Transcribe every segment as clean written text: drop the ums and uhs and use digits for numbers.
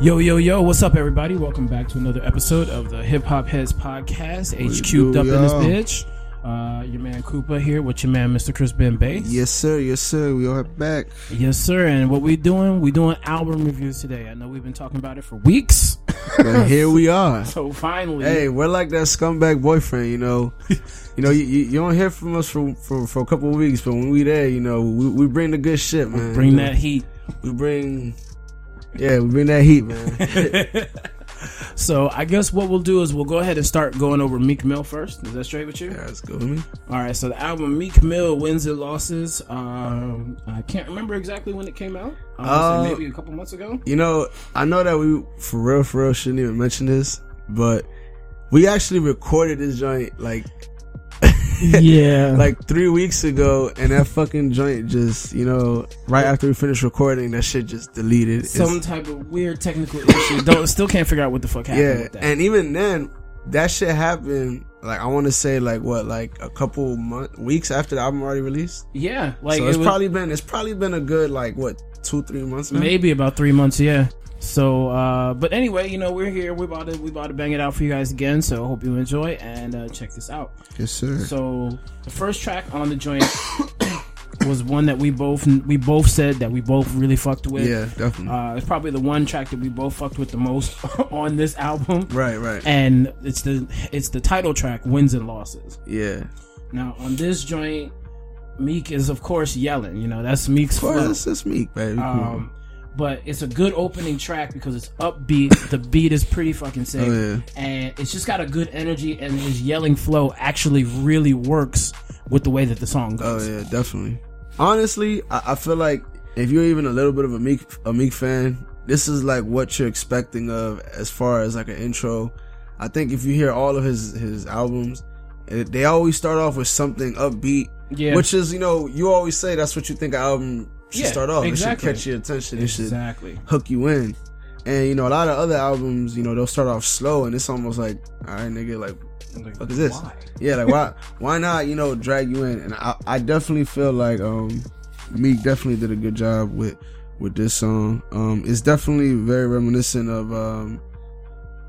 Yo, yo, yo, what's up, everybody? Welcome back to another episode of the Hip Hop Heads Podcast. H cubed up in this bitch. Your man Koopa here with your man Mr. Chris Ben Bay. Yes, sir. Yes, sir. We are back. Yes, sir. And what we doing album reviews today. I know we've been talking about it for weeks. But here we are. So finally. Hey, we're like that scumbag boyfriend, you know. You know, you don't hear from us for a couple of weeks, but when we there, you know, we bring the good shit, man. We bring that heat. Yeah, we bring that heat, man. So I guess what we'll do is we'll go ahead and start going over Meek Mill first. Is that straight with you? Yeah, that's good with me. All right, so the album Meek Mill, Wins and Losses. I can't remember exactly when it came out. I maybe a couple months ago. You know, I know that we for real shouldn't even mention this, but we actually recorded this joint like yeah, like 3 weeks ago, and that fucking joint just, you know, right after we finished recording, that shit just deleted. Some type of weird technical issue. Still can't figure out what the fuck happened. Yeah, with that. And even then, that shit happened. Like I want to say, like a couple weeks after the album already released. Yeah, like so it's probably been a good like 2-3 months now? Maybe about 3 months. Yeah. So, but anyway, you know, we're here. We're about to bang it out for you guys again. So, I hope you enjoy and check this out. Yes, sir. So, the first track on the joint was one that we both said that we both really fucked with. Yeah, definitely. It's probably the one track that we both fucked with the most on this album. Right. And it's the title track, Wins and Losses. Yeah. Now on this joint, Meek is of course yelling. You know, that's Meek's. Of course, that's Meek, baby. But it's a good opening track because it's upbeat. The beat is pretty fucking sick. Oh, yeah. And it's just got a good energy, and his yelling flow actually really works with the way that the song goes. Oh, yeah, definitely. Honestly, I feel like if you're even a little bit of a Meek fan, this is like what you're expecting of as far as like an intro. I think if you hear all of his albums, they always start off with something upbeat, yeah. Which is, you know, you always say that's what you think an album should start off. Exactly. It should catch your attention. It should hook you in. And you know, a lot of other albums, you know, they'll start off slow, and it's almost like, all right, nigga, like what fuck is this? Why? Yeah, like why not, you know, drag you in? And I definitely feel like Meek definitely did a good job with this song. It's definitely very reminiscent of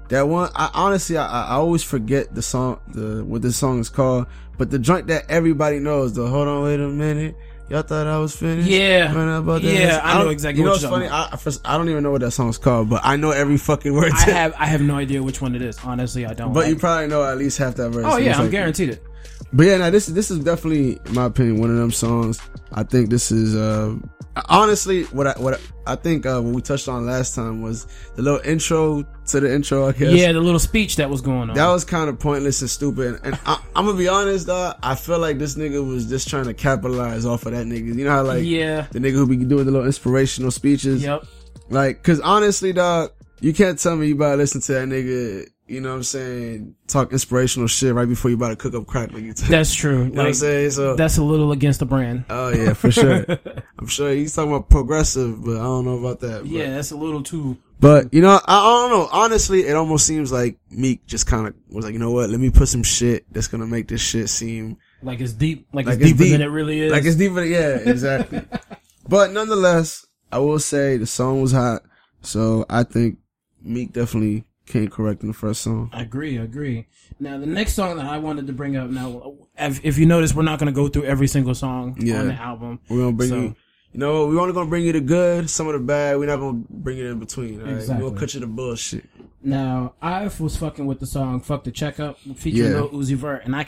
that one. I honestly always forget what this song is called, but the joint that everybody knows, the hold on wait a minute, y'all thought I was finished? Yeah. I know exactly what you're talking about. You know what's funny? I don't even know what that song's called, but I know every fucking word to it. I have no idea which one it is. Honestly, I don't. But you probably know at least half that verse. Oh, yeah, I'm guaranteed it. But yeah, now this is definitely, in my opinion, one of them songs. I think this is, honestly, what we touched on last time was the little intro to the intro, I guess. Yeah, the little speech that was going on. That was kind of pointless and stupid. And I'm going to be honest, dog, I feel like this nigga was just trying to capitalize off of that nigga. You know how, like, the nigga who be doing the little inspirational speeches? Yep. Like, because honestly, dog, you can't tell me you about to listen to that nigga, you know what I'm saying, talk inspirational shit right before you about to cook up crack. Like, that's true. You know what I'm saying? So, that's a little against the brand. Oh, yeah, for sure. I'm sure he's talking about progressive, but I don't know about that. But, yeah, that's a little too. But, you know, I don't know. Honestly, it almost seems like Meek just kind of was like, you know what, let me put some shit that's going to make this shit seem like it's deep. Like it's deeper than it really is. Like it's deeper. Yeah, exactly. But nonetheless, I will say the song was hot. So I think Meek definitely came correct in the first song. I agree. Now, the next song that I wanted to bring up, now, if you notice, we're not going to go through every single song on the album. We're going to bring you know, we're only going to bring you the good, some of the bad. We're not going to bring it in between. All right? Exactly. We'll cut you the bullshit. Now, I was fucking with the song Fuck the Checkup featuring Lil Uzi Vert. And I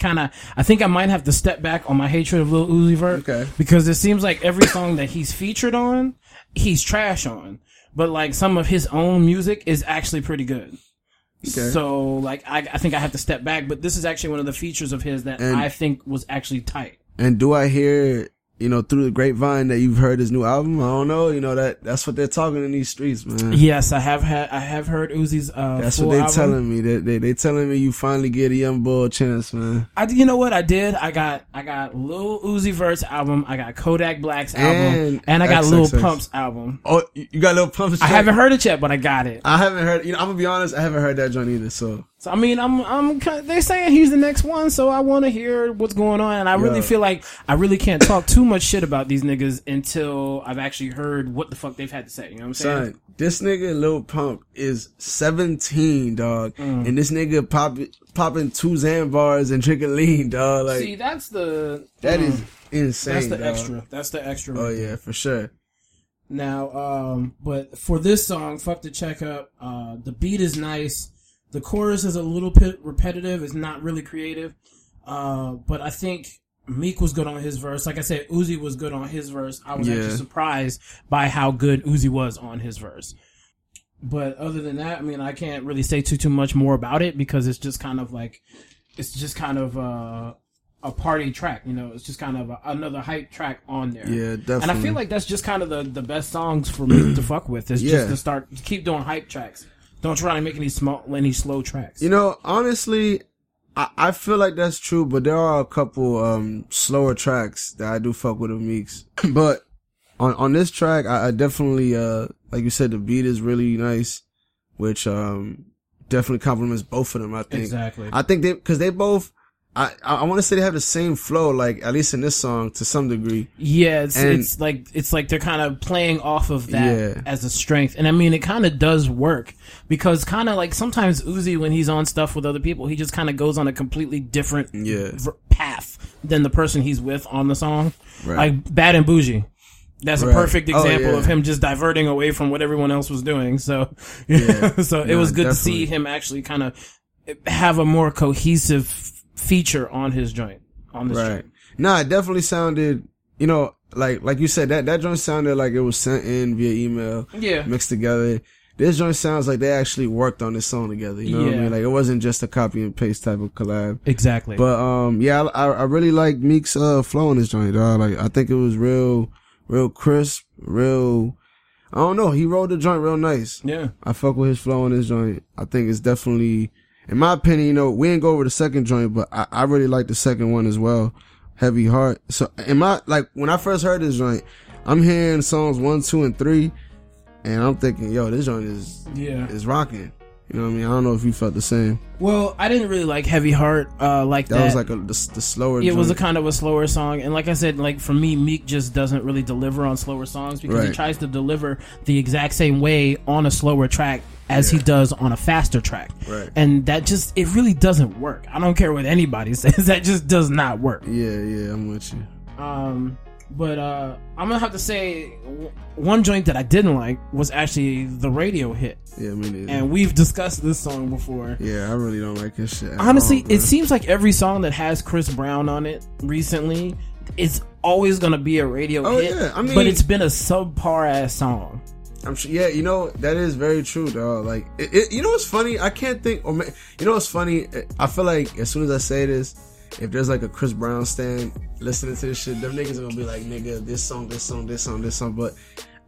think I might have to step back on my hatred of Lil Uzi Vert. Okay. Because it seems like every song that he's featured on, he's trash on. But, like, some of his own music is actually pretty good. Okay. So, like, I think I have to step back. But this is actually one of the features of his that I think was actually tight. And do I hear, you know, through the grapevine that you've heard his new album? I don't know. You know, that's what they're talking in these streets, man. Yes, I have heard Uzi's that's full what they're telling me. They telling me you finally get a young boy a chance, man. You know what I did? I got Lil Uzi Vert's album. I got Kodak Black's album, and I got Lil Pump's album. Oh, you got Lil Pump's? I haven't heard it yet, but I got it. I haven't heard. You know, I'm gonna be honest. I haven't heard that joint either. So So I mean, I'm. They're saying he's the next one, so I want to hear what's going on. And I really feel like I really can't talk too much shit about these niggas until I've actually heard what the fuck they've had to say. You know what I'm saying? Son, this nigga Lil Pump is 17, dog, and this nigga popping 2 Xanbars and drinking lean, dog. Like, see, that is insane. That's the extra. That's the extra. Oh yeah, for sure. Now, but for this song, fuck the checkup. The beat is nice. The chorus is a little bit repetitive. It's not really creative. But I think Meek was good on his verse. Like I said, Uzi was good on his verse. I was actually surprised by how good Uzi was on his verse. But other than that, I mean, I can't really say too much more about it because it's just kind of like, it's just kind of a party track, you know? It's just kind of another hype track on there. Yeah, definitely. And I feel like that's just kind of the best songs for Meek to fuck with. It's just to start, keep doing hype tracks. Don't try to make any slow tracks. You know, honestly, I feel like that's true, but there are a couple slower tracks that I do fuck with Meek's. But on this track, I definitely, like you said, the beat is really nice, which definitely compliments both of them, I think. Exactly. I think because they both, I want to say they have the same flow, like at least in this song to some degree. Yeah, it's like they're kind of playing off of that as a strength, and I mean it kind of does work because kind of like sometimes Uzi when he's on stuff with other people, he just kind of goes on a completely different path than the person he's with on the song. Right. Like Bad and Bougie, that's a perfect example of him just diverting away from what everyone else was doing. So, it was good to see him actually kind of have a more cohesive feature on his joint on this joint. Nah, it definitely sounded, you know, like you said, that joint sounded like it was sent in via email, mixed together. This joint sounds like they actually worked on this song together, you know what I mean? Like it wasn't just a copy and paste type of collab. Exactly. But I really like Meek's flow on this joint, dog. Like I think it was real crisp, real, I don't know, he rolled the joint real nice. Yeah. I fuck with his flow on this joint. I think it's definitely, in my opinion, you know, we didn't go over the second joint, but I really like the second one as well. Heavy Heart. So, when I first heard this joint, I'm hearing songs 1, 2, and 3, and I'm thinking, yo, this joint is rocking. You know what I mean? I don't know if you felt the same. Well, I didn't really like Heavy Heart like that. That was like the slower joint. It was a kind of a slower song. And like I said, like for me, Meek just doesn't really deliver on slower songs because he tries to deliver the exact same way on a slower track as he does on a faster track. Right. And that just, it really doesn't work. I don't care what anybody says. That just does not work. Yeah, I'm with you. But I'm gonna have to say one joint that I didn't like was actually the radio hit. Yeah, me neither. And we've discussed this song before. Yeah, I really don't like this shit. Honestly, it seems like every song that has Chris Brown on it recently is always gonna be a radio hit. Yeah. I mean, but it's been a subpar ass song. I'm sure. Yeah, you know that is very true, dog. Like, you know what's funny? I can't think. Or you know what's funny? I feel like as soon as I say this, if there's like a Chris Brown stand listening to this shit, them niggas are gonna be like, nigga, this song. But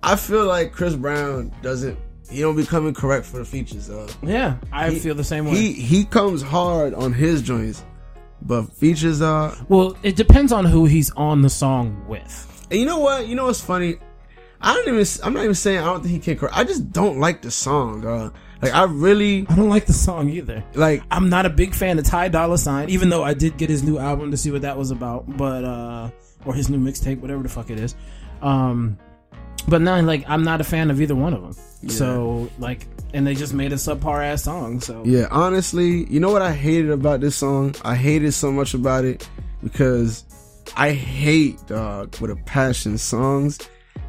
I feel like Chris Brown don't be coming correct for the features, dog. Yeah, I feel the same way. He comes hard on his joints, but features are. Well, it depends on who he's on the song with. And you know what? You know what's funny? I'm not even saying I don't think he can correct. I just don't like the song, dog. Like I don't like the song either. Like I'm not a big fan of Ty Dolla $ign, even though I did get his new album to see what that was about, but or his new mixtape, whatever the fuck it is. But no, like I'm not a fan of either one of them. Yeah. So like, and they just made a subpar ass song. So yeah, honestly, you know what I hated about this song? I hated so much about it because I hate, dog, with a passion, songs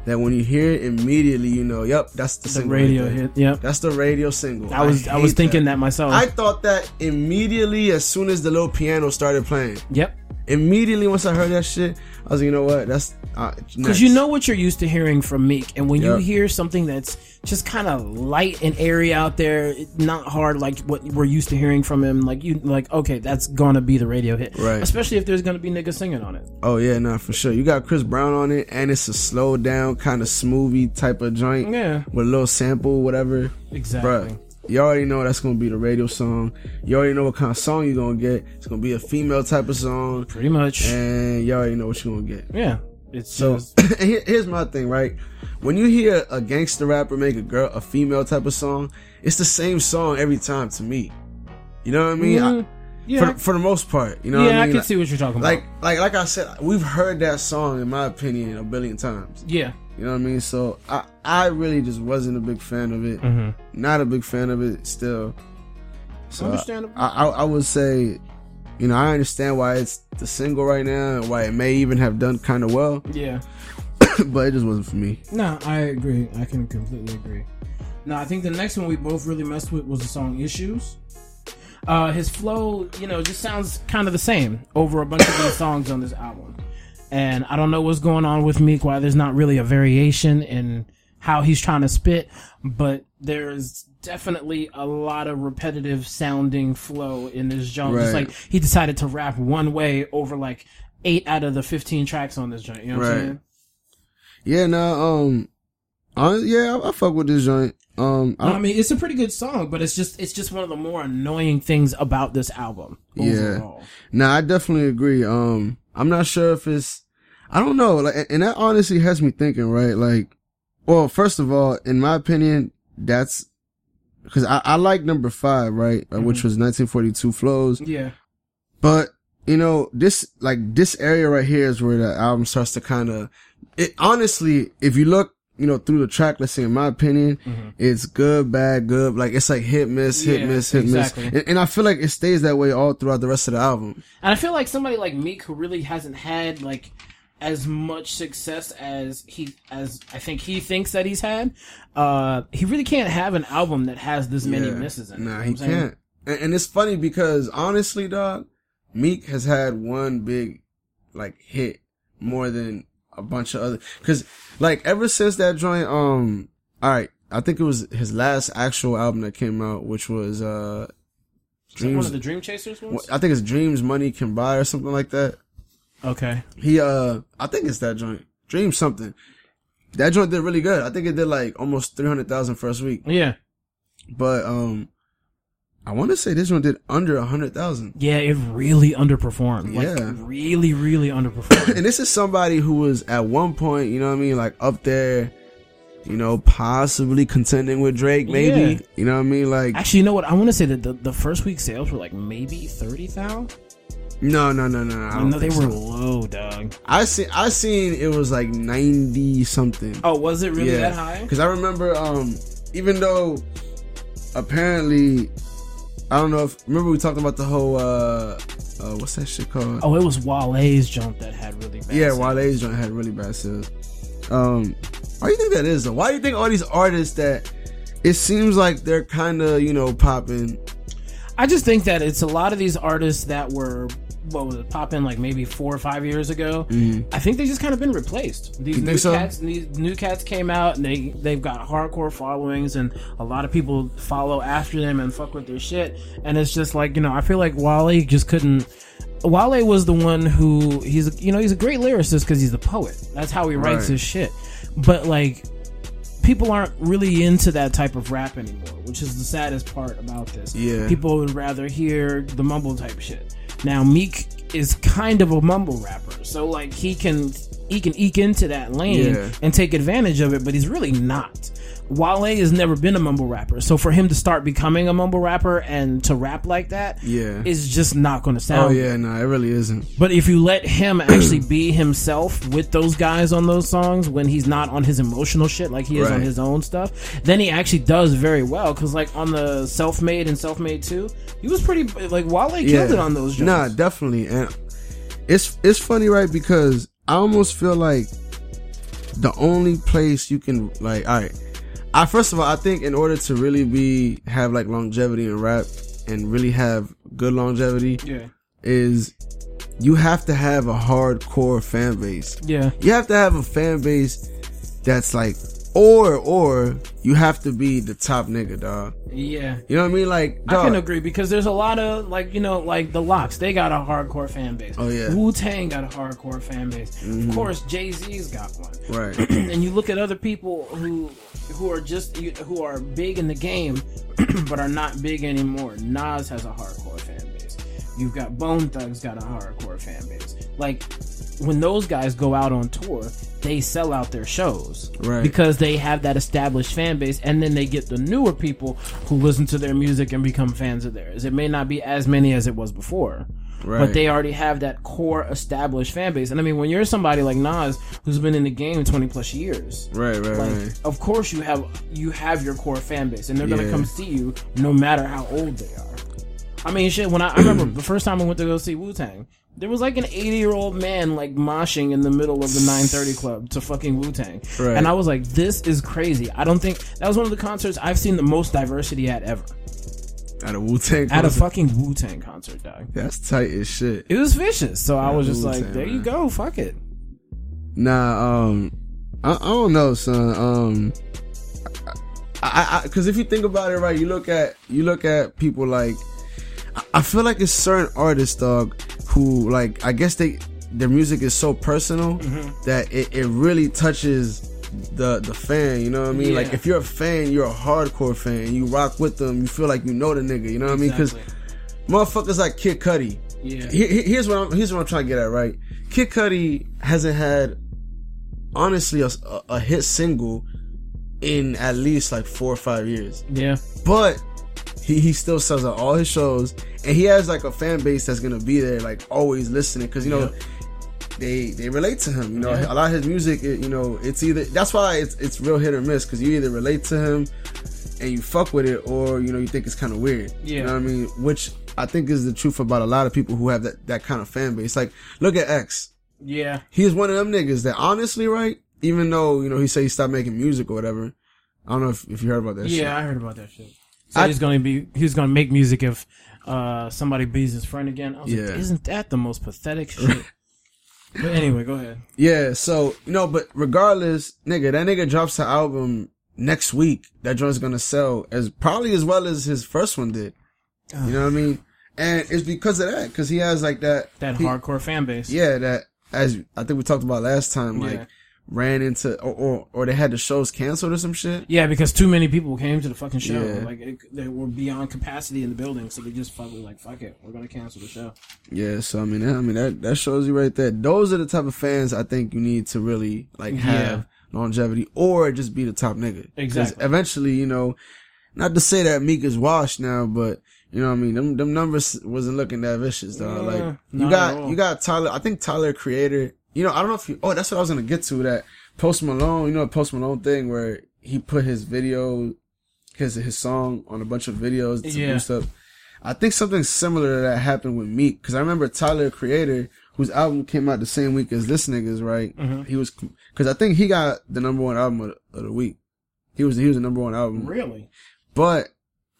that when you hear it immediately, you know, yep, that's the single radio hit. Yep, that's the radio single. I was thinking that myself. I thought that immediately as soon as the little piano started playing. Yep. Immediately once I heard that shit, I was like, you know what, that's because you know what you're used to hearing from Meek, and when you hear something that's just kind of light and airy out there, not hard like what we're used to hearing from him, like you like, okay, that's gonna be the radio hit, right? Especially if there's gonna be niggas singing on it. Oh yeah, nah, for sure. You got Chris Brown on it, and it's a slow down kind of smoothie type of joint, yeah, with a little sample, whatever. Exactly. Bruh, you already know that's going to be the radio song. You already know what kind of song you're going to get. It's going to be a female type of song. Pretty much. And you already know what you're going to get. Yeah. It's so, here's my thing, right? When you hear a gangster rapper make a female type of song, it's the same song every time to me. You know what I mean? Mm-hmm. Yeah. For the most part, you know. Yeah, what I mean? I can see what you're talking about. Like I said, we've heard that song, in my opinion, a billion times. Yeah. You know what I mean? So I really just wasn't a big fan of it. Mm-hmm. Not a big fan of it still. So understandable. I would say, you know, I understand why it's the single right now and why it may even have done kind of well. Yeah. But it just wasn't for me. No, I agree. I can completely agree. Now, I think the next one we both really messed with was the song Issues. His flow, you know, just sounds kind of the same over a bunch of these songs on this album. And I don't know what's going on with Meek, why there's not really a variation in how he's trying to spit, but there's definitely a lot of repetitive sounding flow in this joint. Right. Just like he decided to rap one way over like 8 out of the 15 tracks on this joint. You know what I'm saying? Yeah, no, I fuck with this joint. I mean, it's a pretty good song, but it's just one of the more annoying things about this album overall. Yeah. No, I definitely agree. I'm not sure if it's, I don't know. Like, and that honestly has me thinking, right? Like, well, first of all, in my opinion, that's because I like number 5, right? Mm-hmm. Which was 1942 Flows. Yeah. But, you know, this area right here is where the album starts to kind of, it honestly, if you look, you know, through the track listing, in my opinion, mm-hmm. it's good, bad, good. Like, it's like hit, miss, hit, miss, hit, exactly. miss. And I feel like it stays that way all throughout the rest of the album. And I feel like somebody like Meek, who really hasn't had, like, as much success as I think he thinks that he's had, he really can't have an album that has this many misses in it. Nah, he can't. And it's funny because, honestly, dog, Meek has had one big, like, hit more than a bunch of other, cause like ever since that joint, alright, I think it was his last actual album that came out, which was, Dreams, one of the Dream Chasers ones? I think it's Dreams Money Can Buy or something like that. Okay. He, I think it's that joint. Dream something. That joint did really good. I think it did like almost 300,000 first week. Yeah. But, I want to say this one did under 100,000. Yeah, it really underperformed. Like, yeah. Really, really underperformed. And this is somebody who was at one point, you know what I mean, like up there, you know, possibly contending with Drake, maybe. Yeah. You know what I mean? Like, actually, you know what? I want to say that the first week sales were like maybe 30,000. No. No, they were low, dog. I seen it was like 90 something. Oh, was it really that high? Because I remember, even though apparently, I don't know if, remember we talked about the whole, what's that shit called? Oh, it was Wale's jump that had really bad sales. Yeah, Wale's jump had really bad sales. Why do you think that is, though? Why do you think all these artists that it seems like they're kind of, you know, popping? I just think that it's a lot of these artists that were, what was it, popping like maybe 4 or 5 years ago. Mm-hmm. I think they just kind of been replaced. These new cats came out and they've got hardcore followings and a lot of people follow after them and fuck with their shit. And it's just like, you know, I feel like Wale just couldn't. Wale was the one who, he's a great lyricist because he's a poet. That's how he writes his shit. But like, people aren't really into that type of rap anymore, which is the saddest part about this. Yeah. People would rather hear the mumble type shit. Now, Meek is kind of a mumble rapper, so like he can eke into that lane and take advantage of it, but he's really not. Wale has never been a mumble rapper, so for him to start becoming a mumble rapper and to rap like that is just not going to sound good. It really isn't. But if you let him actually be himself with those guys on those songs when he's not on his emotional shit like he is on his own stuff, then he actually does very well, because like on the Self-Made and Self-Made 2, he was pretty, like, Wale killed it on those jokes. Nah, definitely. And it's funny, right? Because I almost feel like the only place you can, like, all right, first of all, I think in order to really have like longevity in rap and really have good longevity, is you have to have a hardcore fan base. Yeah, you have to have a fan base that's like, or you have to be the top nigga, dog. Yeah. You know what I mean? Like, dog, I can agree, because there's a lot of, like, you know, like the Lox, they got a hardcore fan base. Oh, yeah. Wu-Tang got a hardcore fan base. Mm-hmm. Of course, Jay-Z's got one. Right. And you look at other people who are big in the game, but are not big anymore. Nas has a hardcore fan base. You've got Bone Thugs got a hardcore fan base. Like, when those guys go out on tour, they sell out their shows, right? Because they have that established fan base, and then they get the newer people who listen to their music and become fans of theirs. It may not be as many as it was before, right? But they already have that core established fan base. And I mean, when you're somebody like Nas, who's been in the game 20 plus years, right. Of course you have your core fan base, and they're gonna come see you no matter how old they are. I mean, shit, when I remember the first time I went to go see Wu-Tang, there was like an 80-year-old man like moshing in the middle of the 930 Club to fucking Wu-Tang. Right. And I was like, this is crazy. I don't think... That was one of the concerts I've seen the most diversity at ever. At a Wu-Tang concert? At a fucking Wu-Tang concert, dog. That's tight as shit. It was vicious. So I was just Wu-Tang, like, there you go. Fuck it. Nah, I don't know, son. Because if you think about it, right, you look at people like... I feel like it's certain artists, dog, who, like, I guess their music is so personal that it really touches the fan, you know what I mean? Yeah. Like, if you're a fan, you're a hardcore fan. You rock with them. You feel like you know the nigga, you know what I mean? Because motherfuckers like Kid Cudi. Yeah. Here's what I'm trying to get at, right? Kid Cudi hasn't had, honestly, a hit single in at least, like, 4 or 5 years. Yeah. But... He still sells out all his shows, and he has like a fan base that's gonna be there, like always listening, because you know they relate to him. You know, a lot of his music, it, you know, it's either that's why it's real hit or miss, because you either relate to him and you fuck with it, or you know you think it's kind of weird. Yeah. You know what I mean? Which I think is the truth about a lot of people who have that kind of fan base. Like, look at X. Yeah, he's one of them niggas that honestly, right? Even though you know he said he stopped making music or whatever, I don't know if you heard about that. Yeah, shit. Yeah, I heard about that shit. So he's gonna make music if somebody bees his friend again. I was like, isn't that the most pathetic shit? But anyway, go ahead. Yeah, so you know, but regardless, nigga, that nigga drops the album next week. That joint's gonna sell as probably as well as his first one did. You know what I mean? And it's because of that, because he has like that hardcore fan base. Yeah, that as I think we talked about last time, like. Ran into or they had the shows canceled or some shit. Yeah, because too many people came to the fucking show. Yeah. Like they were beyond capacity in the building, so they just probably like, fuck it, we're gonna cancel the show. Yeah, so I mean that shows you right there. Those are the type of fans I think you need to really like have longevity or just be the top nigga. Exactly. Eventually, you know, not to say that Meek is washed now, but you know what I mean. Them numbers wasn't looking that vicious though. Yeah, like you got Tyler. I think Tyler Creator. You know, I don't know if you... Oh, that's what I was going to get to, that Post Malone, you know, Post Malone thing where he put his video, his song on a bunch of videos to boost up. I think something similar to that happened with Meek, because I remember Tyler, the Creator, whose album came out the same week as this nigga's, right? Mm-hmm. He was... Because I think he got the number one album of the week. He was the number one album. Really? But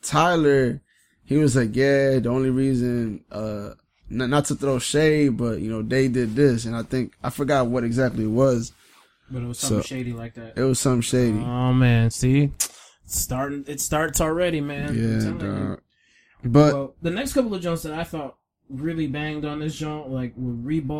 Tyler, he was like, yeah, the only reason... Not to throw shade, but, you know, they did this. And I think, I forgot what exactly it was. But it was something shady like that. It was something shady. Oh, man. See? It starts already, man. Yeah, dog. But well, the next couple of joints that I thought really banged on this joint, like, were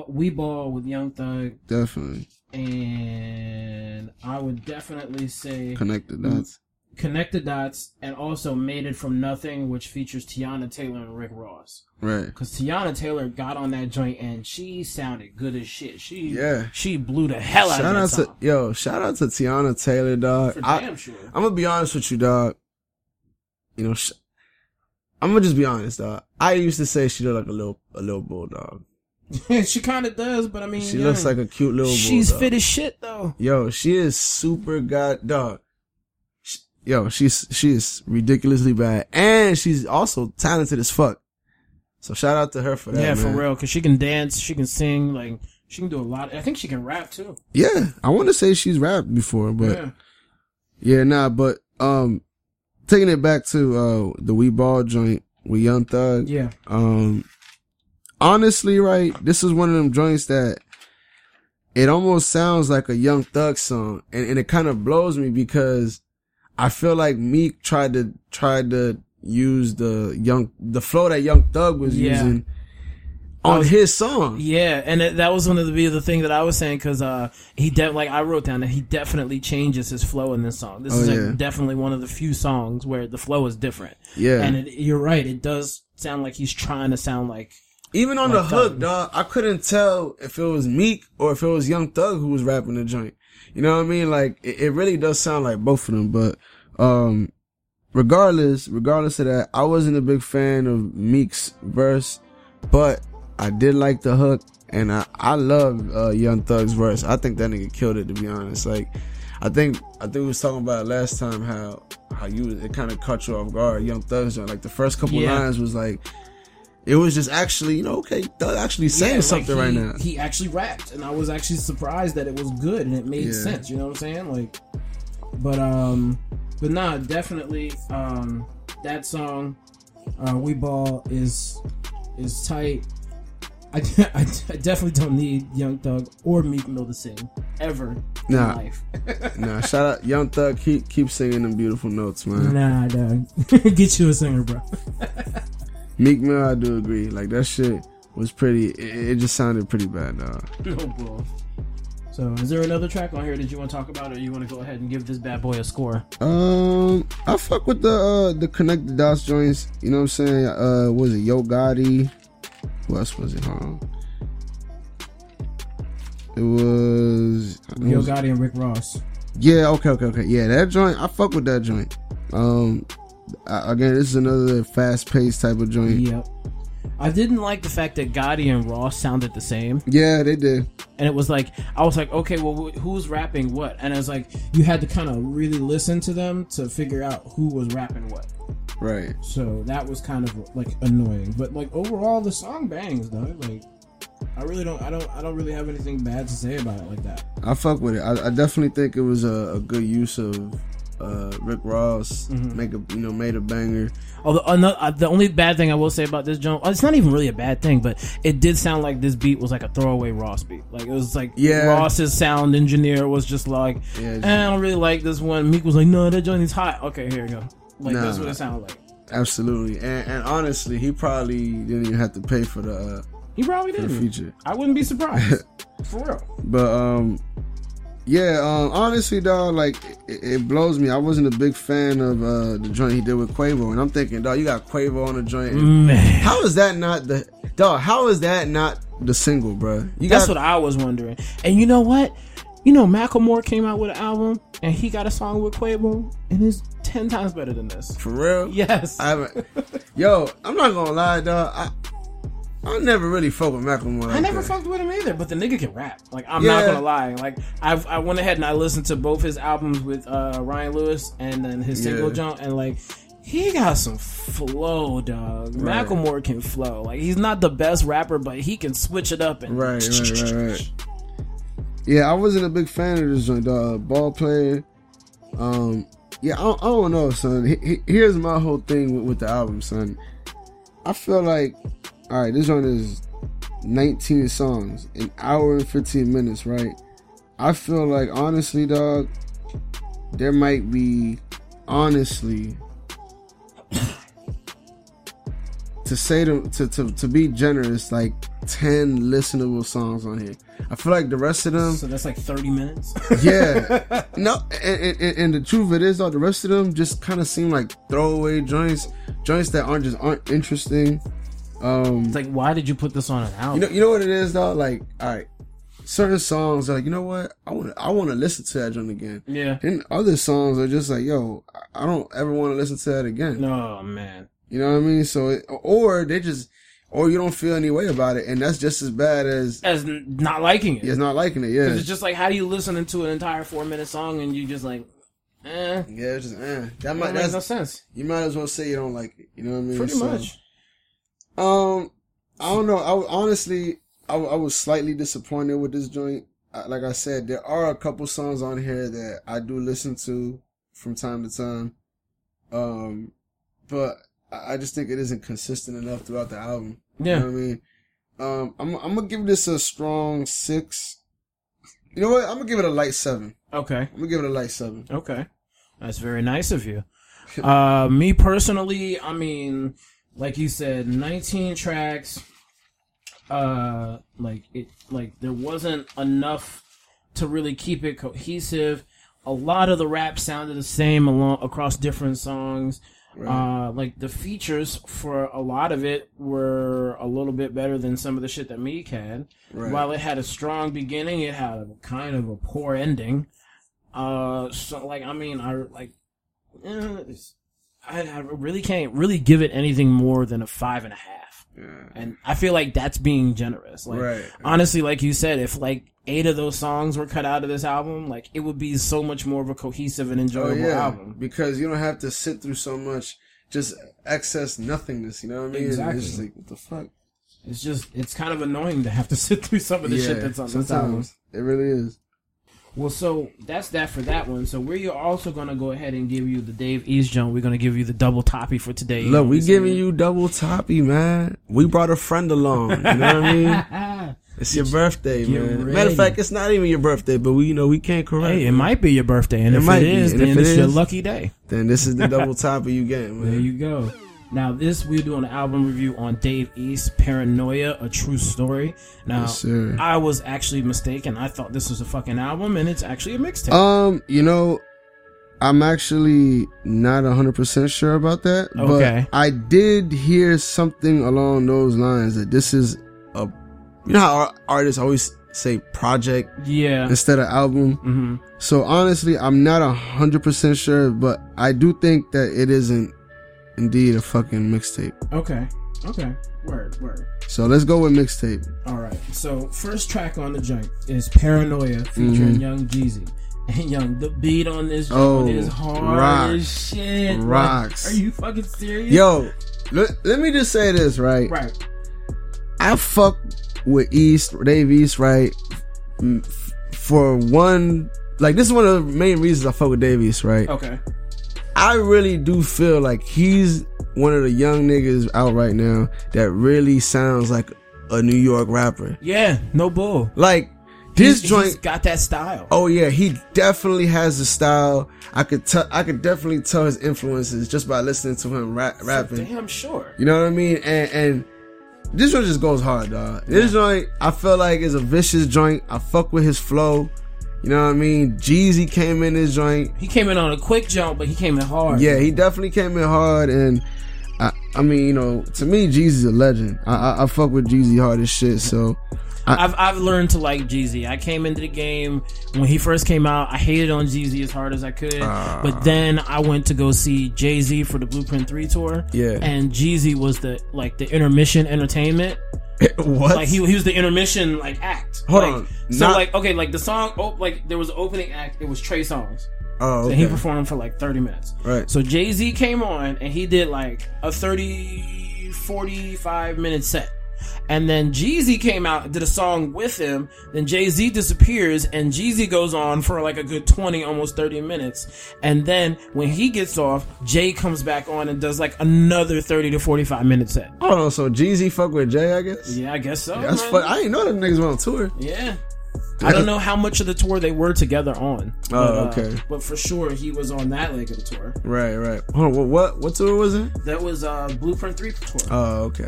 We Ball with Young Thug. Definitely. And I would definitely say... Connect the Dots, and also Made It From Nothing, which features Tiana Taylor and Rick Ross. Right. Because Tiana Taylor got on that joint, and she sounded good as shit. She blew the hell out of that song. Shout out to Tiana Taylor, dog. For damn sure. I'm going to be honest with you, dog. You know, I'm going to just be honest, dog. I used to say she looked like a little bulldog. She kind of does, but I mean, she looks like a cute little bulldog. She's fit as shit, though. Yo, she is super god, dog. Yo, she is ridiculously bad, and she's also talented as fuck. So shout out to her for that. Yeah, man. For real, because she can dance, she can sing, like she can do a lot. I think she can rap too. Yeah, I want to say she's rapped before, but taking it back to the We Ball joint with Young Thug. Yeah. Honestly, right, this is one of them joints that it almost sounds like a Young Thug song, and it kind of blows me because. I feel like Meek tried to use the flow that Young Thug was using on his song. Yeah, and that was one of the thing that I was saying, because I wrote down that he definitely changes his flow in this song. This is definitely one of the few songs where the flow is different. Yeah, and you're right, it does sound like he's trying to sound like Even on the hook, dog, I couldn't tell if it was Meek or if it was Young Thug who was rapping the joint. You know what I mean? Like, it really does sound like both of them, but, regardless of that, I wasn't a big fan of Meek's verse, but I did like the hook, and I love, Young Thug's verse. I think that nigga killed it, to be honest. Like, I think we was talking about it last time how it kind of caught you off guard. Young Thug's joint, like, the first couple lines was like, it was just actually, you know, okay, Thug actually saying something right now. He actually rapped, and I was actually surprised that it was good and it made sense. You know what I'm saying? Like, but nah, definitely, that song, "We Ball" is tight. I definitely don't need Young Thug or Meek Mill to sing ever in life. Nah, shout out Young Thug. Keep singing them beautiful notes, man. Nah, dog, get you a singer, bro. Meek Mill, I do agree. Like, that shit was pretty... It just sounded pretty bad, dog. No, bro. So, is there another track on here that you want to talk about, or you want to go ahead and give this bad boy a score? I fuck with the Connect the Dots joints. You know what I'm saying? Was it Yo Gotti? Who else was it? Hold on. It was... Yo Gotti and Rick Ross. Yeah, okay. Yeah, that joint, I fuck with that joint. Again, this is another fast-paced type of joint. Yep. I didn't like the fact that Gotti and Ross sounded the same. Yeah, they did. And it was like, I was like, okay, well, who's rapping what? And I was like, you had to kind of really listen to them to figure out who was rapping what. Right. So that was kind of like annoying. But like overall, the song bangs, though. Like, I don't really have anything bad to say about it like that. I fuck with it. I definitely think it was a good use of. Rick Ross made a banger. Although the only bad thing I will say about this joint, it's not even really a bad thing, but it did sound like this beat was like a throwaway Ross beat. Like, it was like Ross's sound engineer was just like, I don't really like this one. Meek was like, no, that joint is hot. Okay, here we go. Like, that's what it sounded like. Absolutely, and honestly, he probably didn't even have to pay for the. He probably didn't. Feature. I wouldn't be surprised, for real. But honestly, dog, like, it blows me. I wasn't a big fan of the joint he did with Quavo, and I'm thinking, dog, you got Quavo on the joint. How is that not the single, bro? That's what I was wondering. And you know what? You know, Macklemore came out with an album, and he got a song with Quavo, and it's 10 times better than this. For real? Yes. I haven't. Yo, I'm not gonna lie, dog. I never really fucked with Macklemore. I never fucked with him either, but the nigga can rap. Like, I'm not gonna lie. Like, I went ahead and I listened to both his albums with Ryan Lewis and then his single jump, and like, he got some flow, dog. Right. Macklemore can flow. Like, he's not the best rapper, but he can switch it up. And right. Yeah, I wasn't a big fan of this joint, dog. Ball player. I don't know, son. Here's my whole thing with the album, son. I feel like. All right, this one is 19 songs, an hour and 15 minutes, right? I feel like, honestly, dog, there might be, honestly, to say to be generous, like 10 listenable songs on here. I feel like the rest of them... So that's like 30 minutes? Yeah. No, and the truth of it is, though, the rest of them just kind of seem like throwaway joints that aren't interesting. It's like, why did you put this on an album? You know what it is, though? Like, all right, certain songs are like, you know what? I want to listen to that joint again. Yeah. And other songs are just like, yo, I don't ever want to listen to that again. Oh, man. You know what I mean? So, or you don't feel any way about it, and that's just as bad as not liking it. Yeah, it's not liking it, yeah. Because it's just like, how do you listen to an entire 4-minute song and you just like... Yeah, it's just, That makes no sense. You might as well say you don't like it. You know what I mean? Pretty much. I don't know. I was slightly disappointed with this joint. Like I said, there are a couple songs on here that I do listen to from time to time. But I just think it isn't consistent enough throughout the album. Yeah. You know what I mean? I'm gonna give this a strong 6. You know what? I'm gonna give it a light 7. Okay. Okay. That's very nice of you. Me personally, I mean, like you said, 19 tracks, there wasn't enough to really keep it cohesive. A lot of the rap sounded the same across different songs. Right. Like the features for a lot of it were a little bit better than some of the shit that Meek had. Right. While it had a strong beginning, it had a kind of a poor ending. I really can't really give it anything more than a 5.5. Yeah. And I feel like that's being generous. Like, right. Honestly, like you said, if like 8 of those songs were cut out of this album, like it would be so much more of a cohesive and enjoyable album. Because you don't have to sit through so much just excess nothingness, you know what I mean? Exactly. It's just like, what the fuck? It's just, it's kind of annoying to have to sit through some of the shit that's on this album. It really is. Well, so that's that for that one. So we're also going to go ahead and give you the Dave East joint. We're going to give you the double toppy for today. Look, we giving you double toppy, man. We brought a friend along. You know what I mean? It's your birthday, man. Ready. Matter of fact, it's not even your birthday, but we, you know, we can't correct it. Hey, it might be your birthday. And if it is, your lucky day. Then this is the double toppy you get, man. There you go. Now, this, we're doing an album review on Dave East, Paranoia, A True Story. Now, yes, sir. I was actually mistaken. I thought this was a fucking album, and it's actually a mixtape. You know, I'm actually not 100% sure about that. Okay. But I did hear something along those lines, that this is a... You know how artists always say project instead of album? Mm-hmm. So, honestly, I'm not 100% sure, but I do think that it isn't indeed a fucking mixtape. Okay. Word. So let's go with mixtape. Alright, so first track on the joint is Paranoia featuring Young Jeezy. And Young, the beat on this joint is hard as shit. Rocks. Like, are you fucking serious? Yo, let me just say this, right? Right. I fuck with Dave East, right? For one, like, this is one of the main reasons I fuck with Dave East, right? Okay. I really do feel like he's one of the young niggas out right now that really sounds like a New York rapper. Yeah, no bull. Like, this joint... He's got that style. Oh, yeah, he definitely has the style. I could definitely tell his influences just by listening to him rapping. So damn sure. You know what I mean? And this joint just goes hard, dog. This joint, I feel like, is a vicious joint. I fuck with his flow. You know what I mean? Jeezy came in this joint. He came in on a quick jump, but he came in hard. Yeah, he definitely came in hard. And, I mean, you know, to me, Jeezy's a legend. I fuck with Jeezy hard as shit, so... I've learned to like Jeezy. I came into the game when he first came out. I hated on Jeezy as hard as I could, but then I went to go see Jay-Z for the Blueprint 3 tour. Yeah, and Jeezy was the intermission entertainment. What? Like he was the intermission act. Hold on. So the song. There was an opening act. It was Trey Songz. Oh, okay. And he performed for 30 minutes. Right. So Jay-Z came on and he did a 45 minute set. And then Jeezy came out and did a song with him. Then Jay-Z disappears, and Jeezy goes on for a good 20, almost 30 minutes. And then when he gets off, Jay comes back on and does another 30 to 45 minute set. Oh, so Jeezy fuck with Jay, I guess? Yeah, I guess so. Yeah, I didn't know them niggas went on tour. Yeah. I don't know how much of the tour they were together on. Okay. But for sure, he was on that leg of the tour. Right. Hold on, what tour was it? That was Blueprint 3 tour. Oh, okay.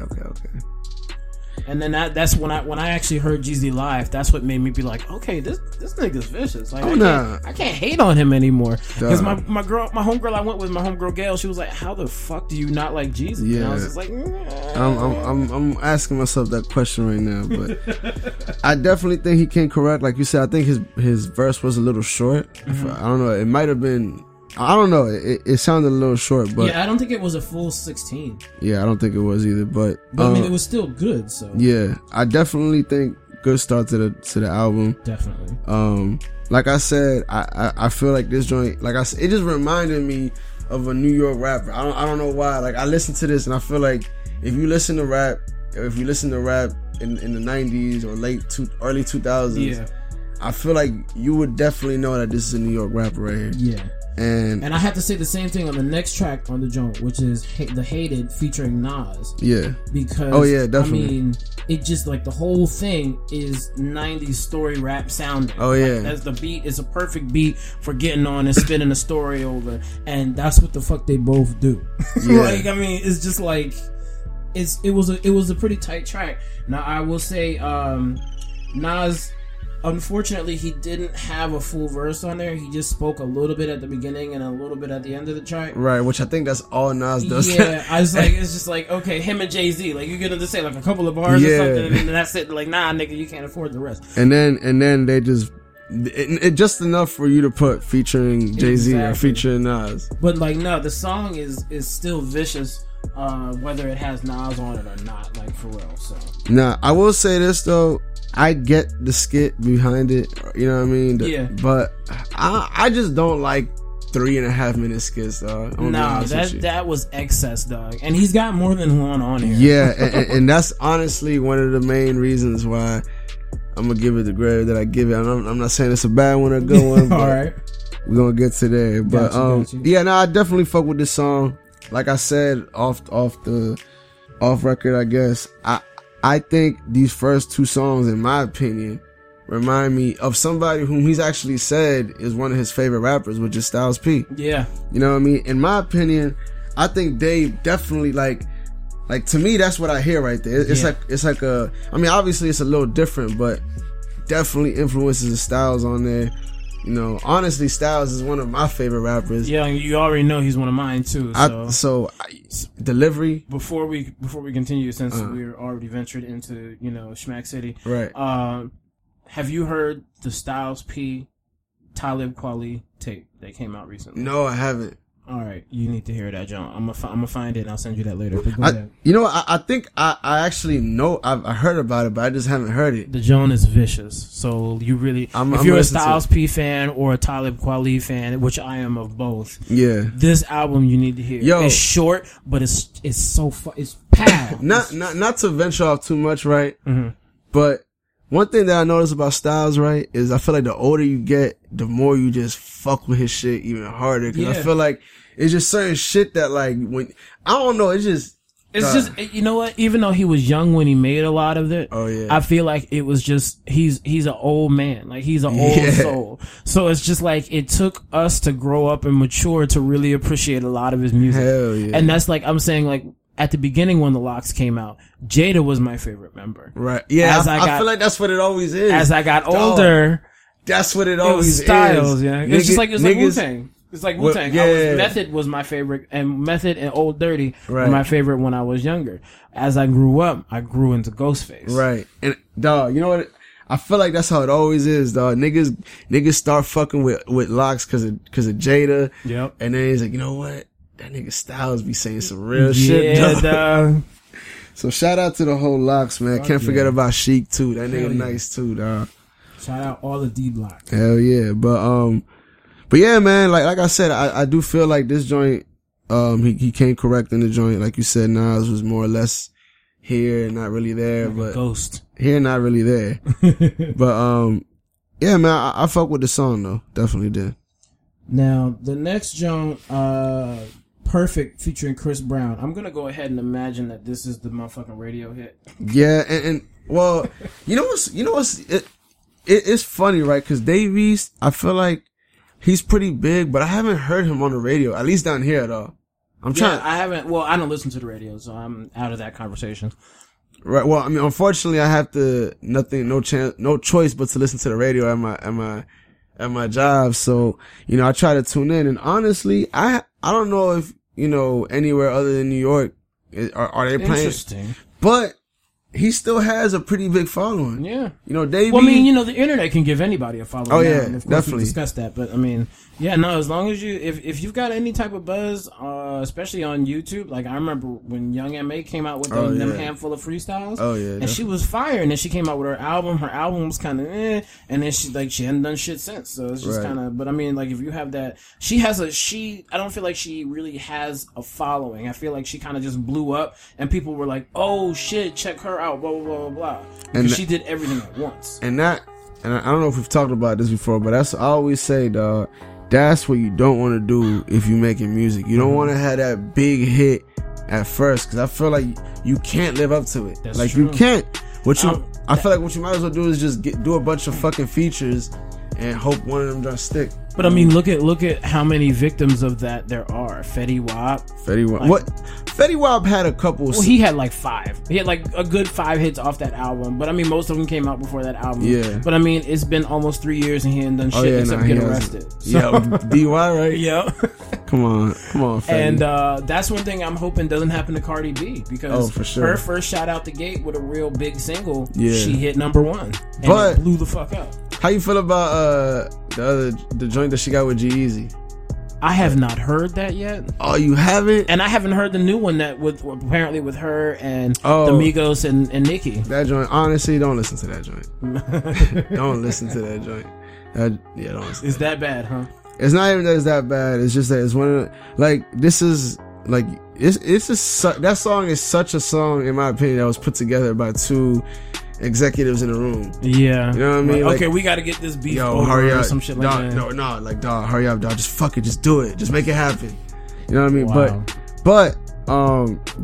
And then that's when I actually heard Jeezy live. That's what made me be like, okay, this nigga's vicious. I can't hate on him anymore. Because my homegirl I went with, my homegirl Gail, she was like, how the fuck do you not like Jeezy? Yeah. And I was just like, I'm asking myself that question right now. But I definitely think he came correct. Like you said, I think his verse was a little short. Mm-hmm. I don't know. It might have been. I don't know. It sounded a little short, but yeah, I don't think it was a full 16. Yeah, I don't think it was either. But I mean, it was still good. So yeah, I definitely think good start to the album. Definitely. Like I said, I feel like this joint, like I said, it just reminded me of a New York rapper. I don't know why. Like, I listened to this and I feel like if you listen to rap in the 90s or early 2000s, I feel like you would definitely know that this is a New York rapper right here. Yeah. And I have to say the same thing on the next track on the joint, which is The Hated featuring Nas. Yeah. Because, definitely. I mean, it just, the whole thing is 90s story rap sounding. Oh, yeah. As the beat is a perfect beat for getting on and spinning a story over. And that's what the fuck they both do. Yeah. It's just it was a pretty tight track. Now, I will say, Nas... Unfortunately, he didn't have a full verse on there. He just spoke a little bit at the beginning and a little bit at the end of the track. Right, which I think that's all Nas does. Yeah, I was like, it's just like, okay, him and Jay-Z, like, you're gonna just say like a couple of bars or something, and then that's it. Like, nah, nigga, you can't afford the rest. And then they just... It's just enough for you to put featuring Jay-Z or featuring Nas. But like, no, the song is still vicious, whether it has Nas on it or not, like, for real. So nah, I will say this though, I get the skit behind it, you know what I mean? But I just don't like 3.5 minute skits, dog. Nah, that was excess, dog. And he's got more than one on here. Yeah, and that's honestly one of the main reasons why I'm gonna give it the grade that I give it. I'm not saying it's a bad one or a good one, but right, we're gonna get to there. But I definitely fuck with this song. Like I said, off record, I guess. I think these first two songs, in my opinion, remind me of somebody whom he's actually said is one of his favorite rappers, which is Styles P. Yeah, you know what I mean. In my opinion, I think Dave definitely like to me, that's what I hear right there. It's like I mean, obviously it's a little different, but definitely influences the Styles on there. You know, honestly, Styles is one of my favorite rappers. Yeah, you already know he's one of mine too. Delivery. Before we continue, since we're already ventured into, you know, Schmack City, right? Have you heard the Styles P, Talib Kweli tape that came out recently? No, I haven't. All right, you need to hear that, John. I'm gonna find it, and I'll send you that later. I think I heard about it, but I just haven't heard it. The John is vicious, so you really, if you're a Styles P fan or a Talib Kweli fan, which I am of both, yeah, this album you need to hear. Yo, it's short, but it's so it's packed. Not to venture off too much, right? Mm-hmm. But one thing that I noticed about Styles, right, is I feel like the older you get, the more you just fuck with his shit even harder. Cause I feel like it's just certain shit that, like, when, I don't know, it's just, you know what? Even though he was young when he made a lot of it, I feel like it was just, he's an old man. Like, he's an old soul. So it's just like, it took us to grow up and mature to really appreciate a lot of his music. Hell yeah. And that's like, I'm saying, like, at the beginning when the locks came out, Jada was my favorite member. Right. Yeah. I feel like that's what it always is. As I got older, that's what it always is. Styles, yeah. It's just like, it's like Wu-Tang. It's like Wu-Tang. Yeah, Method was my favorite, and Method and Old Dirty were my favorite when I was younger. As I grew up, I grew into Ghostface. Right. And dog, you know what? I feel like that's how it always is, dog. Niggas start fucking with locks cause of Jada. Yep. And then he's like, you know what? That nigga Styles be saying some real shit. Yeah, dog. So shout out to the whole locks, man. Can't forget about Sheik too. That nigga nice too, dog. Shout out all the D Block. Hell yeah. But yeah, man, like I said, I do feel like this joint, he came correct in the joint. Like you said, Nas was more or less here and not really there. Like, but a ghost. Here not really there. But yeah, man, I fuck with the song though. Definitely did. Now the next joint, Perfect featuring Chris Brown. I'm gonna go ahead and imagine that this is the motherfucking radio hit. Yeah, and well, you know what's it's funny, right? Because Dave East, I feel like he's pretty big, but I haven't heard him on the radio, at least down here at all. I'm trying. I haven't. Well, I don't listen to the radio, so I'm out of that conversation. Right. Well, I mean, unfortunately, I have to no choice but to listen to the radio at my job. So you know, I try to tune in, and honestly, I don't know if, you know, anywhere other than New York, are they playing? Interesting. But he still has a pretty big following. Yeah. You know, Dave. Well, I mean, you know, the internet can give anybody a following. Oh, yeah, and of course definitely. We discussed that. But, I mean, yeah, no, as long as you, if you've got any type of buzz, especially on YouTube, like I remember when Young M.A. came out with them handful of freestyles. Oh, yeah. And definitely. She was fire. And then she came out with her album. Her album was kind of and then she hadn't done shit since. So it's just kind of, but I mean, like if you have that, I don't feel like she really has a following. I feel like she kind of just blew up and people were like, oh shit, check her out, blah, blah, blah, blah, blah. And she did everything at once. And I don't know if we've talked about this before, but that's, I always say, dog, that's what you don't want to do if you're making music. You don't want to have that big hit at first, because I feel like you can't live up to it. That's like true. You can't. I feel like what you might as well do is just do a bunch of fucking features and hope one of them just stick. But I mean, look at how many victims of that there are. Fetty Wap. Like, what? Fetty Wap had a couple. Well, he had like five. He had like a good five hits off that album. But I mean, most of them came out before that album. Yeah. But I mean, it's been almost 3 years and he ain't done shit except get arrested. So. Yeah, DUI, right? Yeah. Come on, Fetty. And that's one thing I'm hoping doesn't happen to Cardi B, because for sure, her first shot out the gate with a real big single, she hit #1 and it blew the fuck up. How you feel about the joint that she got with G-Eazy? I have not heard that yet. Oh, you haven't? And I haven't heard the new one that with her and the Migos and Nicki. That joint, honestly, don't listen to that joint. Don't listen to that joint. Don't listen. It's that bad, huh? It's not even that it's that bad. It's just that it's one of the, like, this is like that song is such a song, in my opinion, that was put together by two executives in a room. Yeah. You know what I mean? Like, okay, we gotta get this beef over, hurry up, or some shit dog, like that. No, like, dog, hurry up, dog. Just fuck it. Just do it. Just make it happen. You know what I mean? Wow. But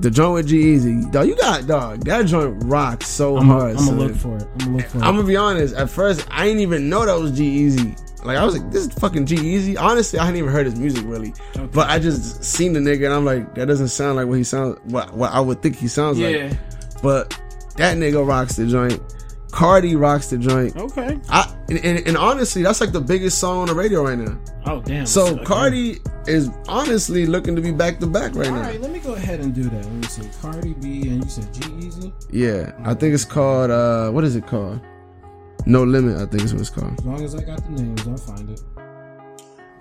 the joint with G-Eazy, dog, you got, dog, that joint rocks so hard. I'm gonna look for it. I'm gonna be honest. At first, I didn't even know that was G-Eazy. Like, I was like, this is fucking G-Eazy. Honestly, I hadn't even heard his music really, but I just seen the nigga and I'm like, that doesn't sound like what I would think he sounds like. But that nigga rocks the joint. Cardi rocks the joint. Okay. And honestly, that's like the biggest song on the radio right now. Oh, damn. So Cardi is honestly looking to be back to back right now. All right, let me go ahead and do that. Let me see. Cardi B, and you said G-Eazy? Yeah. I think it's called, what is it called? No Limit, I think is what it's called. As long as I got the names, I'll find it.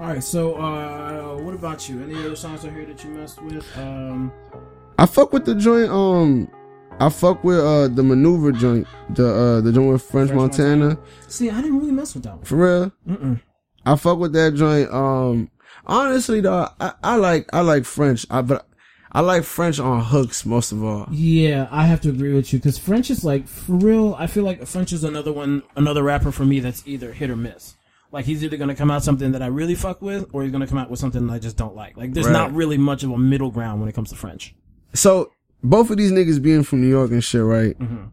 All right, so what about you? Any other songs out here that you messed with? I fuck with the joint, I fuck with the Maneuver joint, the joint with French Montana. See, I didn't really mess with that one. For real? Mm-mm. I fuck with that joint. Honestly, though, I like French, but I like French on hooks most of all. Yeah, I have to agree with you, because French is like, for real, I feel like French is another rapper for me that's either hit or miss. Like, he's either going to come out something that I really fuck with, or he's going to come out with something that I just don't like. Like, there's not really much of a middle ground when it comes to French. So, both of these niggas being from New York and shit, right? Mm-hmm.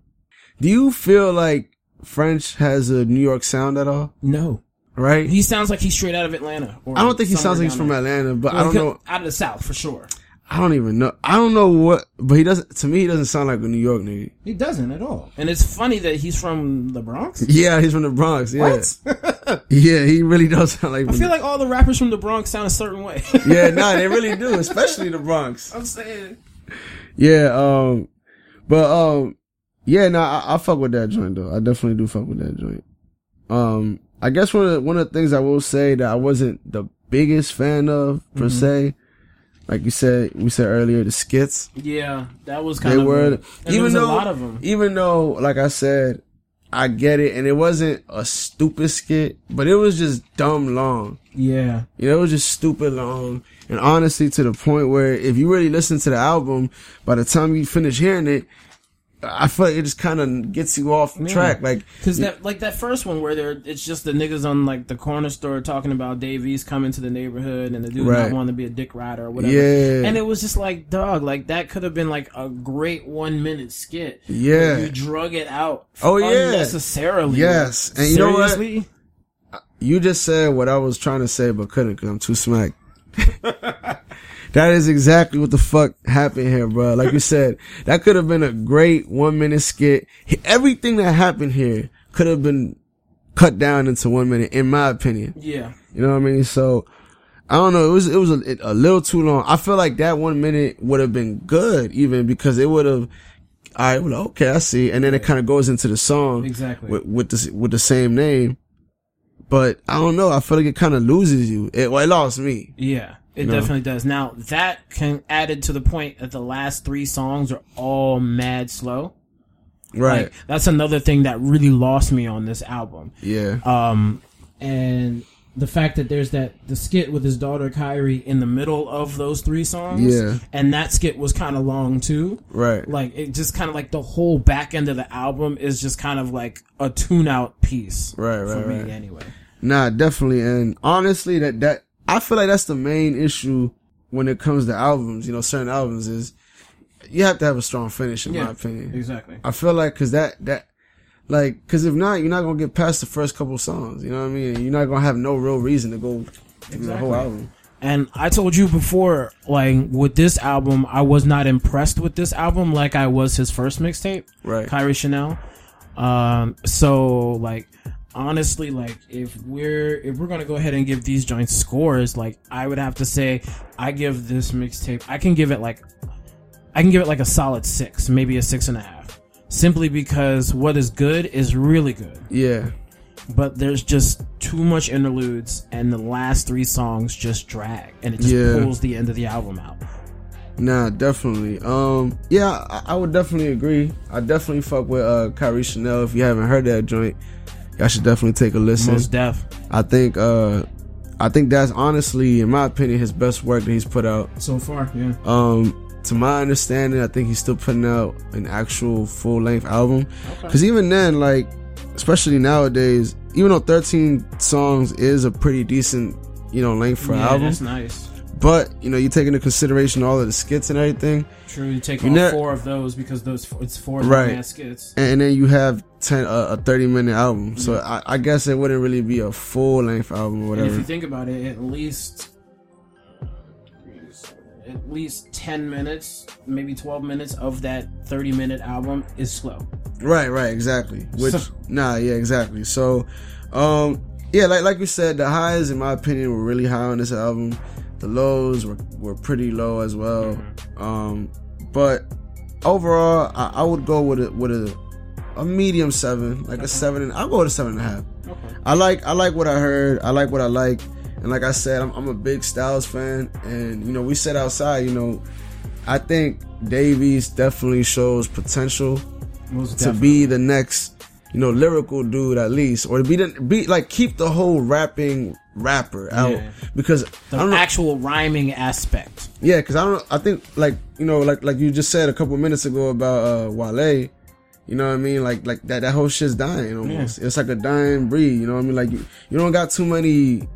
Do you feel like French has a New York sound at all? No. Right? He sounds like he's straight out of Atlanta. Or I don't think he sounds like he's from Atlanta, but I don't know. Out of the South, for sure. I don't even know. I don't know what, but he doesn't sound like a New York nigga. He doesn't at all. And it's funny that he's from the Bronx. Yeah, he's from the Bronx. Yeah. What? Yeah, he really does sound like. I feel like all the rappers from the Bronx sound a certain way. Yeah, they really do, especially the Bronx. I'm saying. Yeah, I fuck with that joint though. I definitely do fuck with that joint. I guess one of the things I will say that I wasn't the biggest fan of per se. Like we said earlier, the skits. Yeah, that was kind of weird. Even though a lot of them. Even though, like I said, I get it, and it wasn't a stupid skit, but it was just dumb long. Yeah, it was just stupid long, and honestly, to the point where if you really listen to the album, by the time you finish hearing it, I feel like it just kind of gets you off track, like because that first one where it's just the niggas on like the corner store talking about Dave East coming to the neighborhood and the dude not wanting to be a dick rider or whatever. Yeah, and it was just like, dog, like that could have been like a great 1 minute skit. Yeah, you drug it out. Oh yeah, unnecessarily. Yes, and you know what? You just said what I was trying to say but couldn't because I'm too smacked. That is exactly what the fuck happened here, bro. Like you said, that could have been a great 1 minute skit. Everything that happened here could have been cut down into 1 minute, in my opinion. Yeah. You know what I mean? So, I don't know. It was a little too long. I feel like that 1 minute would have been good even because it would have, okay, I see. And then it kind of goes into the song. Exactly. With the same name. But I don't know. I feel like it kind of loses you. It lost me. Yeah. It definitely does. Now, that can added to the point that the last three songs are all mad slow. Right. Like, that's another thing that really lost me on this album. Yeah. And the fact that there's the skit with his daughter Kyrie in the middle of those three songs. Yeah. And that skit was kind of long too. Right. Like, it just kind of like the whole back end of the album is just kind of like a tune out piece. Right, for me anyway. Nah, definitely. And honestly, that I feel like that's the main issue when it comes to albums, certain albums is you have to have a strong finish in my opinion. Exactly. I feel like, cause that, Like, cause if not, you're not gonna get past the first couple songs. You know what I mean? You're not gonna have no real reason to go through the whole album. And I told you before, like, with this album, I was not impressed with this album like I was his first mixtape, right? Kyrie Chanel. So, like, honestly, like, if we're gonna go ahead and give these joint scores, like, I would have to say I give this mixtape, I can give it like a solid 6, maybe a 6.5, simply because what is good is really good. Yeah. But there's just too much interludes, and the last 3 songs just drag, and it just pulls the end of the album out. Nah, definitely. I would definitely agree. I definitely fuck with Kyrie Chanel. If you haven't heard that joint, y'all should definitely take a listen. Most def. I think that's honestly, in my opinion, his best work that he's put out so far. Yeah. To my understanding, I think he's still putting out an actual full length album, because even then, like, especially nowadays, even though 13 songs is a pretty decent, you know, length for an album. Yeah, that's nice. But, you know, you take into consideration all of the skits and everything. True, you take all 4 of those, because it's 4 right. skits. And then you have 10 a 30-minute album. Mm-hmm. So I guess it wouldn't really be a full-length album or whatever. And if you think about it, at least 10 minutes, maybe 12 minutes of that 30-minute album is slow. Right, exactly. Exactly. So, like we said, the highs, in my opinion, were really high on this album. The lows were pretty low as well. Mm-hmm. But overall, I would go with a medium 7, like a 7. I'll go with a 7.5. Okay. I like what I heard. I like what I like. And like I said, I'm a big Styles fan. And, you know, we said outside, you know, I think Dave East definitely shows potential to be the next, you know, lyrical dude at least, or to be like keep the whole rapper out, because the actual rhyming aspect. Yeah, because I think like you just said a couple minutes ago about Wale, you know what I mean? Like that whole shit's dying almost. Yeah. It's like a dying breed. You know what I mean? Like you don't got too many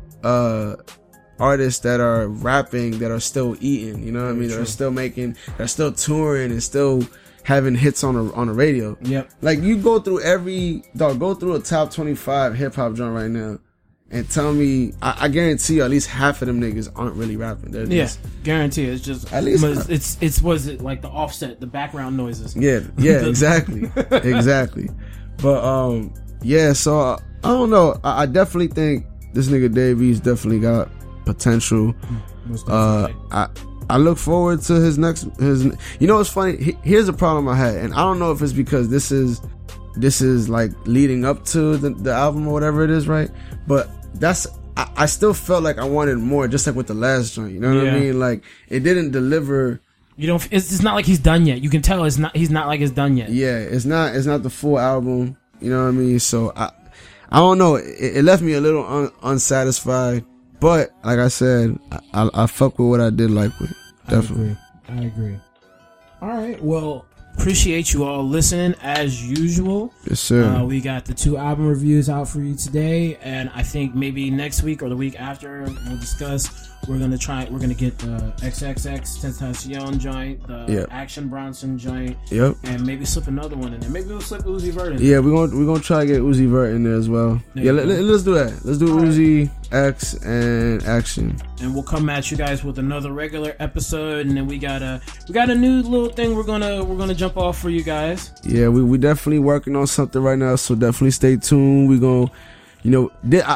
artists that are rapping that are still eating. You know what I mean? True. That are still making, that are still touring and still having hits on the radio. Yep. Like, you go through a top 25 hip hop genre right now and tell me, I guarantee you at least half of them niggas aren't really rapping. They're guarantee. It's just at least like the offset, the background noises. Yeah, exactly. But so I don't know. I definitely think this nigga Davies definitely got potential. I look forward to his next. You know what's funny? Here's a problem I had, and I don't know if it's because this is like leading up to the album or whatever it is, right? But I still felt like I wanted more, just like with the last joint. You know what I mean? Like, it didn't deliver. You don't. It's not like he's done yet. You can tell it's not. He's not like it's done yet. Yeah, it's not the full album. You know what I mean? So I don't know. It left me a little unsatisfied. But like I said, I fuck with what I did like with. Definitely. I agree. All right. Well, appreciate you all listening as usual. Yes, sir. We got the 2 album reviews out for you today, and I think maybe next week or the week after we'll discuss. We're gonna get the XXX Tentacion joint, the Action Bronson joint, and maybe slip another one in there. Maybe we'll slip Uzi Vert in there. Yeah, we're gonna try to get Uzi Vert in there as well. Let's do that. Let's do Uzi, X, and Action. And we'll come at you guys with another regular episode, and then we got a new little thing we're gonna jump off for you guys. Yeah, we definitely working on something right now, so definitely stay tuned. We gonna, you know,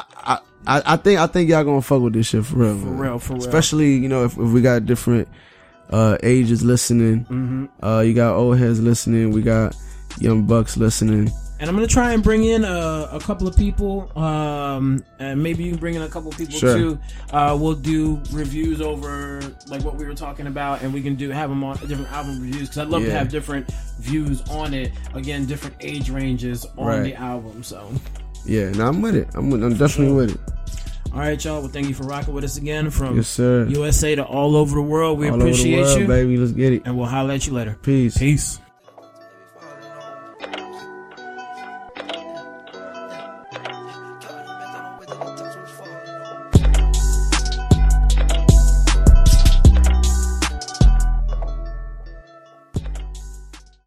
I think y'all gonna fuck with this shit for real. For real. Especially, you know, if we got different ages listening. Mm-hmm. You got old heads listening. We got young bucks listening. And I'm gonna try and bring in a couple of people, and maybe you can bring in a couple of people too. We'll do reviews over like what we were talking about, and we can have them on different album reviews, because I'd love to have different views on it. Again, different age ranges on the album. So. Yeah, no, I'm with it. I'm definitely with it. All right, y'all. Well, thank you for rocking with us again from USA to all over the world. We appreciate you, baby. Let's get it. And we'll holler at you later. Peace.